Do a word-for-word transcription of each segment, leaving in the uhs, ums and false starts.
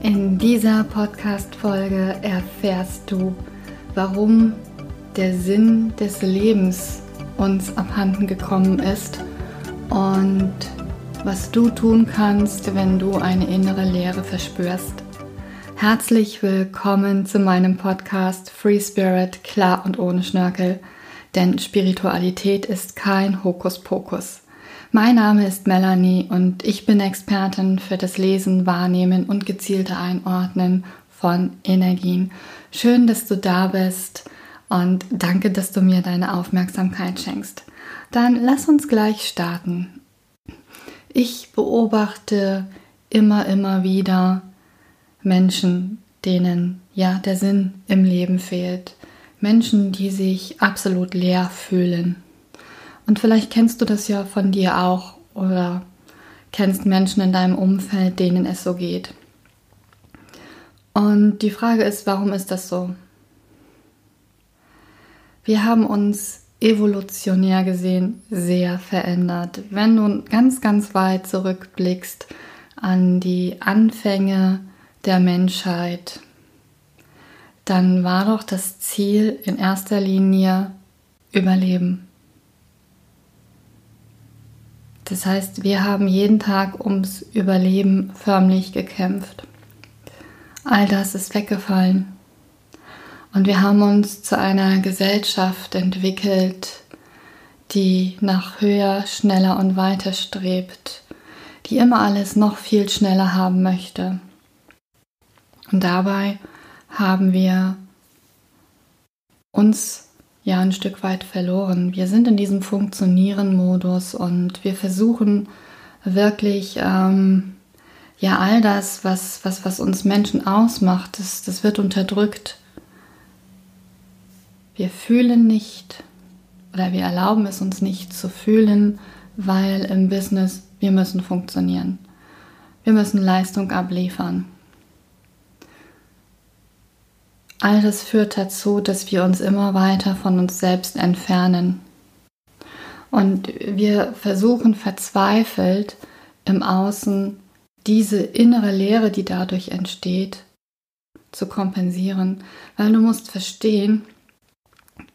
In dieser Podcast-Folge erfährst du, warum der Sinn des Lebens uns abhanden gekommen ist und was du tun kannst, wenn du eine innere Leere verspürst. Herzlich willkommen zu meinem Podcast Free Spirit, klar und ohne Schnörkel, denn Spiritualität ist kein Hokuspokus. Mein Name ist Melanie und ich bin Expertin für das Lesen, Wahrnehmen und gezielte Einordnen von Energien. Schön, dass du da bist und danke, dass du mir deine Aufmerksamkeit schenkst. Dann lass uns gleich starten. Ich beobachte immer, immer wieder Menschen, denen ja der Sinn im Leben fehlt. Menschen, die sich absolut leer fühlen. Und vielleicht kennst du das ja von dir auch oder kennst Menschen in deinem Umfeld, denen es so geht. Und die Frage ist, warum ist das so? Wir haben uns evolutionär gesehen sehr verändert. Wenn du ganz, ganz weit zurückblickst an die Anfänge der Menschheit, dann war doch das Ziel in erster Linie Überleben. Das heißt, wir haben jeden Tag ums Überleben förmlich gekämpft. All das ist weggefallen. Und wir haben uns zu einer Gesellschaft entwickelt, die nach höher, schneller und weiter strebt, die immer alles noch viel schneller haben möchte. Und dabei haben wir uns ja ein Stück weit verloren. Wir sind in diesem Funktionieren-Modus und wir versuchen wirklich, ähm, ja all das, was, was, was uns Menschen ausmacht, das, das wird unterdrückt. Wir fühlen nicht oder wir erlauben es uns nicht zu fühlen, weil im Business wir müssen funktionieren. Wir müssen Leistung abliefern. All das führt dazu, dass wir uns immer weiter von uns selbst entfernen. Und wir versuchen verzweifelt im Außen diese innere Leere, die dadurch entsteht, zu kompensieren. Weil du musst verstehen,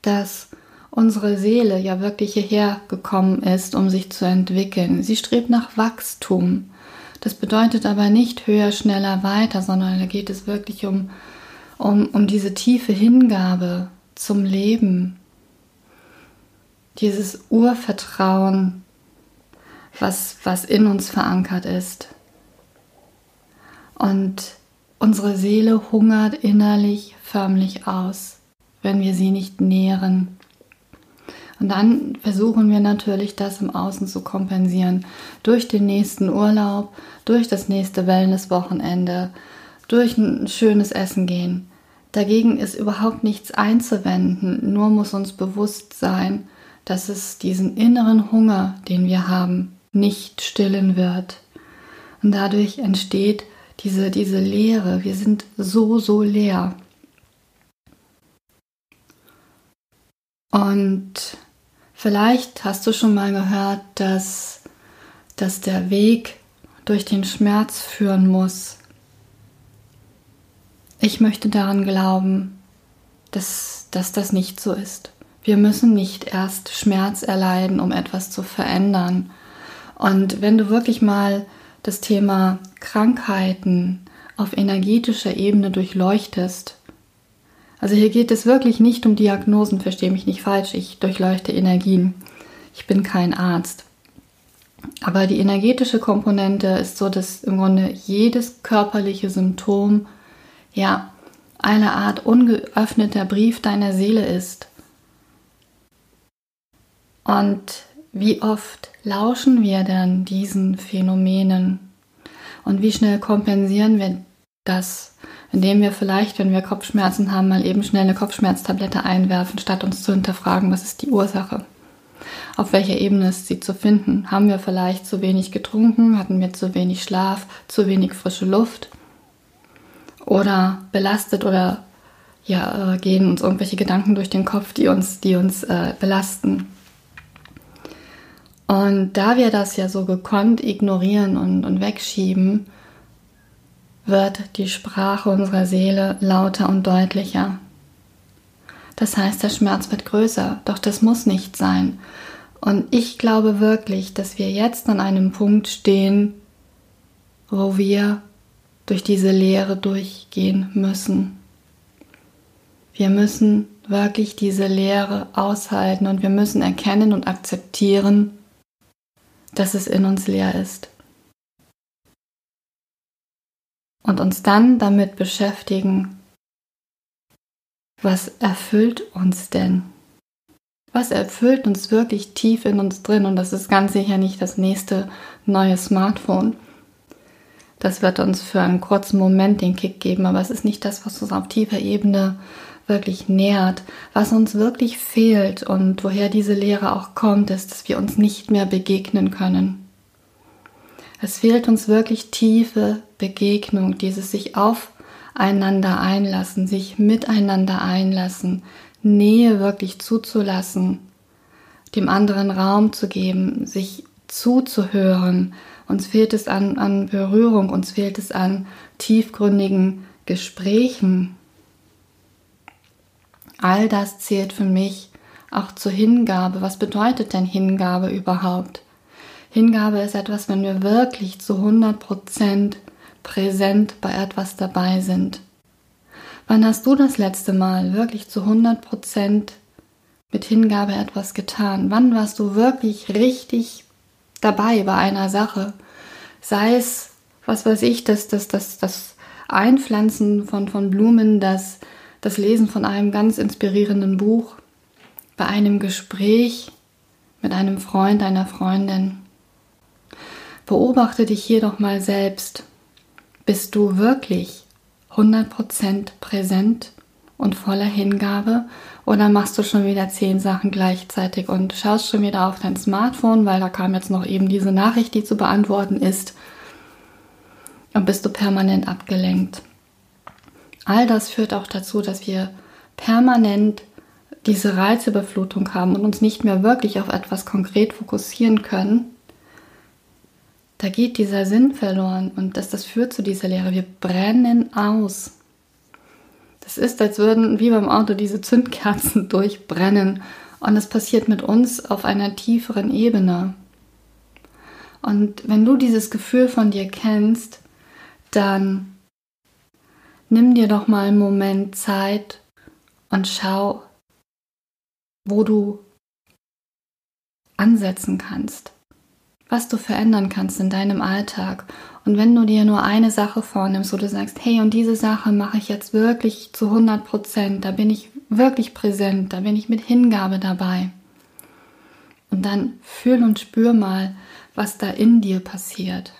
dass unsere Seele ja wirklich hierher gekommen ist, um sich zu entwickeln. Sie strebt nach Wachstum. Das bedeutet aber nicht höher, schneller, weiter, sondern da geht es wirklich um Um, um diese tiefe Hingabe zum Leben, dieses Urvertrauen, was, was in uns verankert ist. Und unsere Seele hungert innerlich förmlich aus, wenn wir sie nicht nähren. Und dann versuchen wir natürlich, das im Außen zu kompensieren. Durch den nächsten Urlaub, durch das nächste Wellnesswochenende, durch ein schönes Essen gehen. Dagegen ist überhaupt nichts einzuwenden, nur muss uns bewusst sein, dass es diesen inneren Hunger, den wir haben, nicht stillen wird. Und dadurch entsteht diese, diese Leere. Wir sind so, so leer. Und vielleicht hast du schon mal gehört, dass, dass der Weg durch den Schmerz führen muss. Ich möchte daran glauben, dass, dass das nicht so ist. Wir müssen nicht erst Schmerz erleiden, um etwas zu verändern. Und wenn du wirklich mal das Thema Krankheiten auf energetischer Ebene durchleuchtest, also hier geht es wirklich nicht um Diagnosen, verstehe mich nicht falsch, ich durchleuchte Energien. Ich bin kein Arzt. Aber die energetische Komponente ist so, dass im Grunde jedes körperliche Symptom ja eine Art ungeöffneter Brief deiner Seele ist. Und wie oft lauschen wir denn diesen Phänomenen? Und wie schnell kompensieren wir das, indem wir vielleicht, wenn wir Kopfschmerzen haben, mal eben schnell eine Kopfschmerztablette einwerfen, statt uns zu hinterfragen, was ist die Ursache? Auf welcher Ebene ist sie zu finden? Haben wir vielleicht zu wenig getrunken? Hatten wir zu wenig Schlaf? Zu wenig frische Luft? Oder belastet oder ja, äh, gehen uns irgendwelche Gedanken durch den Kopf, die uns, die uns äh, belasten. Und da wir das ja so gekonnt ignorieren und, und wegschieben, wird die Sprache unserer Seele lauter und deutlicher. Das heißt, der Schmerz wird größer, doch das muss nicht sein. Und ich glaube wirklich, dass wir jetzt an einem Punkt stehen, wo wir durch diese Leere durchgehen müssen. Wir müssen wirklich diese Leere aushalten und wir müssen erkennen und akzeptieren, dass es in uns leer ist. Und uns dann damit beschäftigen, was erfüllt uns denn? Was erfüllt uns wirklich tief in uns drin? Und das ist ganz sicher nicht das nächste neue Smartphone. Das wird uns für einen kurzen Moment den Kick geben, aber es ist nicht das, was uns auf tiefer Ebene wirklich nährt. Was uns wirklich fehlt und woher diese Leere auch kommt, ist, dass wir uns nicht mehr begegnen können. Es fehlt uns wirklich tiefe Begegnung, dieses sich aufeinander einlassen, sich miteinander einlassen, Nähe wirklich zuzulassen, dem anderen Raum zu geben, sich zuzuhören. Uns fehlt es an, an Berührung, uns fehlt es an tiefgründigen Gesprächen. All das zählt für mich auch zur Hingabe. Was bedeutet denn Hingabe überhaupt? Hingabe ist etwas, wenn wir wirklich zu hundert Prozent präsent bei etwas dabei sind. Wann hast du das letzte Mal wirklich zu hundert Prozent mit Hingabe etwas getan? Wann warst du wirklich richtig dabei bei einer Sache? Sei es, was weiß ich, das, das, das, das Einpflanzen von, von Blumen, das, das Lesen von einem ganz inspirierenden Buch, bei einem Gespräch mit einem Freund, einer Freundin. Beobachte dich hier doch mal selbst. Bist du wirklich hundert Prozent präsent und voller Hingabe oder machst du schon wieder zehn Sachen gleichzeitig und schaust schon wieder auf dein Smartphone, weil da kam jetzt noch eben diese Nachricht, die zu beantworten ist, und bist du permanent abgelenkt? All das führt auch dazu, dass wir permanent diese Reizüberflutung haben und uns nicht mehr wirklich auf etwas konkret fokussieren können. Da geht dieser Sinn verloren und das, das führt zu dieser Leere. Wir brennen aus. Das ist, als würden wie beim Auto diese Zündkerzen durchbrennen. Und das passiert mit uns auf einer tieferen Ebene. Und wenn du dieses Gefühl von dir kennst, dann nimm dir doch mal einen Moment Zeit und schau, wo du ansetzen kannst, was du verändern kannst in deinem Alltag. Und wenn du dir nur eine Sache vornimmst, wo du sagst, hey, und diese Sache mache ich jetzt wirklich zu hundert Prozent, da bin ich wirklich präsent, da bin ich mit Hingabe dabei. Und dann fühl und spür mal, was da in dir passiert.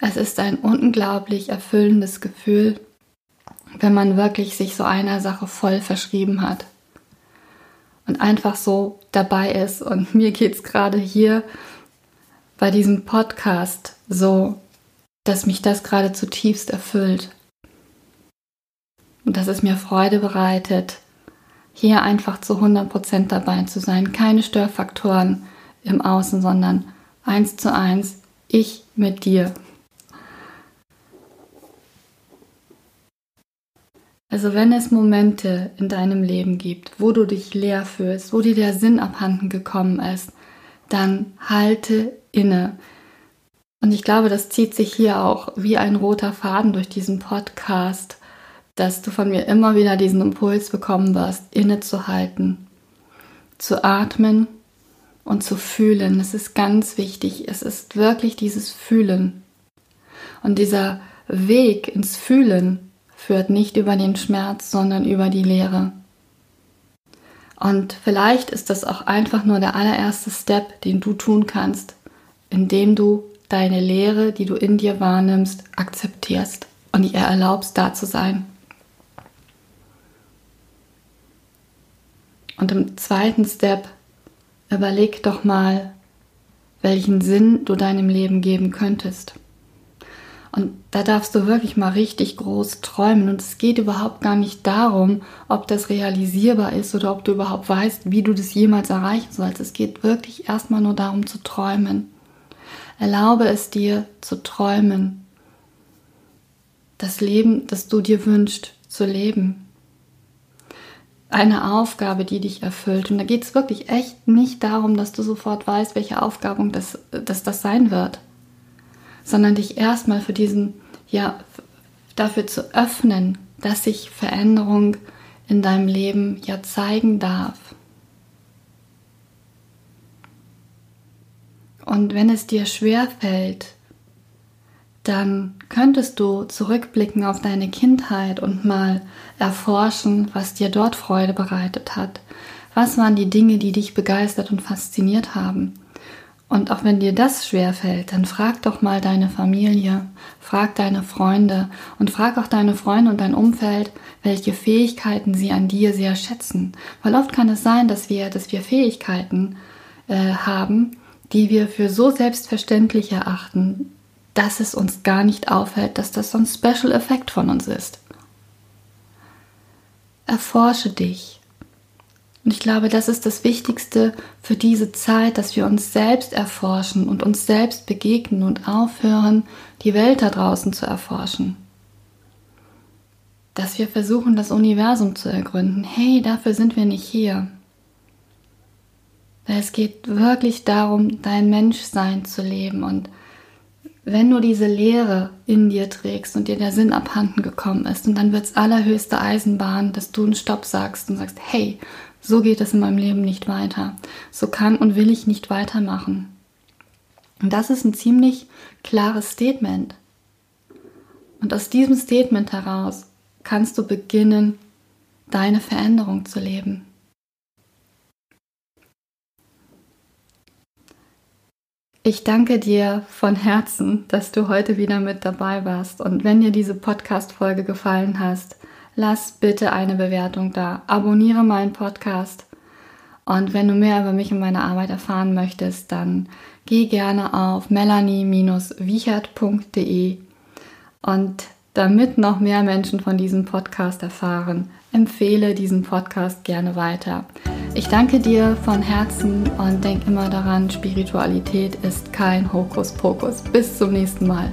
Es ist ein unglaublich erfüllendes Gefühl, wenn man wirklich sich so einer Sache voll verschrieben hat und einfach so dabei ist. Und mir geht es gerade hier bei diesem Podcast so, dass mich das gerade zutiefst erfüllt und dass es mir Freude bereitet, hier einfach zu hundert Prozent dabei zu sein. Keine Störfaktoren im Außen, sondern eins zu eins, ich mit dir. Also wenn es Momente in deinem Leben gibt, wo du dich leer fühlst, wo dir der Sinn abhanden gekommen ist, dann halte inne. Und ich glaube, das zieht sich hier auch wie ein roter Faden durch diesen Podcast, dass du von mir immer wieder diesen Impuls bekommen wirst, innezuhalten, zu atmen und zu fühlen. Das ist ganz wichtig. Es ist wirklich dieses Fühlen. Und dieser Weg ins Fühlen führt nicht über den Schmerz, sondern über die Leere. Und vielleicht ist das auch einfach nur der allererste Step, den du tun kannst, indem du deine Leere, die du in dir wahrnimmst, akzeptierst und ihr erlaubst, da zu sein. Und im zweiten Step überleg doch mal, welchen Sinn du deinem Leben geben könntest. Und da darfst du wirklich mal richtig groß träumen. Und es geht überhaupt gar nicht darum, ob das realisierbar ist oder ob du überhaupt weißt, wie du das jemals erreichen sollst. Es geht wirklich erstmal nur darum zu träumen. Erlaube es dir zu träumen, das Leben, das du dir wünschst, zu leben. Eine Aufgabe, die dich erfüllt. Und da geht es wirklich echt nicht darum, dass du sofort weißt, welche Aufgabe das, dass das sein wird, sondern dich erstmal für diesen, ja, dafür zu öffnen, dass sich Veränderung in deinem Leben ja zeigen darf. Und wenn es dir schwerfällt, dann könntest du zurückblicken auf deine Kindheit und mal erforschen, was dir dort Freude bereitet hat. Was waren die Dinge, die dich begeistert und fasziniert haben? Und auch wenn dir das schwerfällt, dann frag doch mal deine Familie, frag deine Freunde und frag auch deine Freunde und dein Umfeld, welche Fähigkeiten sie an dir sehr schätzen. Weil oft kann es sein, dass wir, dass wir Fähigkeiten äh, haben, die wir für so selbstverständlich erachten, dass es uns gar nicht auffällt, dass das so ein Special Effekt von uns ist. Erforsche dich. Und ich glaube, das ist das Wichtigste für diese Zeit, dass wir uns selbst erforschen und uns selbst begegnen und aufhören, die Welt da draußen zu erforschen. Dass wir versuchen, das Universum zu ergründen. Hey, dafür sind wir nicht hier. Es geht wirklich darum, dein Menschsein zu leben. Und wenn du diese Leere in dir trägst und dir der Sinn abhanden gekommen ist, und dann wird es allerhöchste Eisenbahn, dass du einen Stopp sagst und sagst, hey, so geht es in meinem Leben nicht weiter. So kann und will ich nicht weitermachen. Und das ist ein ziemlich klares Statement. Und aus diesem Statement heraus kannst du beginnen, deine Veränderung zu leben. Ich danke dir von Herzen, dass du heute wieder mit dabei warst. Und wenn dir diese Podcast-Folge gefallen hat, lass bitte eine Bewertung da. Abonniere meinen Podcast. Und wenn du mehr über mich und meine Arbeit erfahren möchtest, dann geh gerne auf melanie wichert punkt de. Und damit noch mehr Menschen von diesem Podcast erfahren, empfehle diesen Podcast gerne weiter. Ich danke dir von Herzen und denk immer daran, Spiritualität ist kein Hokuspokus. Bis zum nächsten Mal.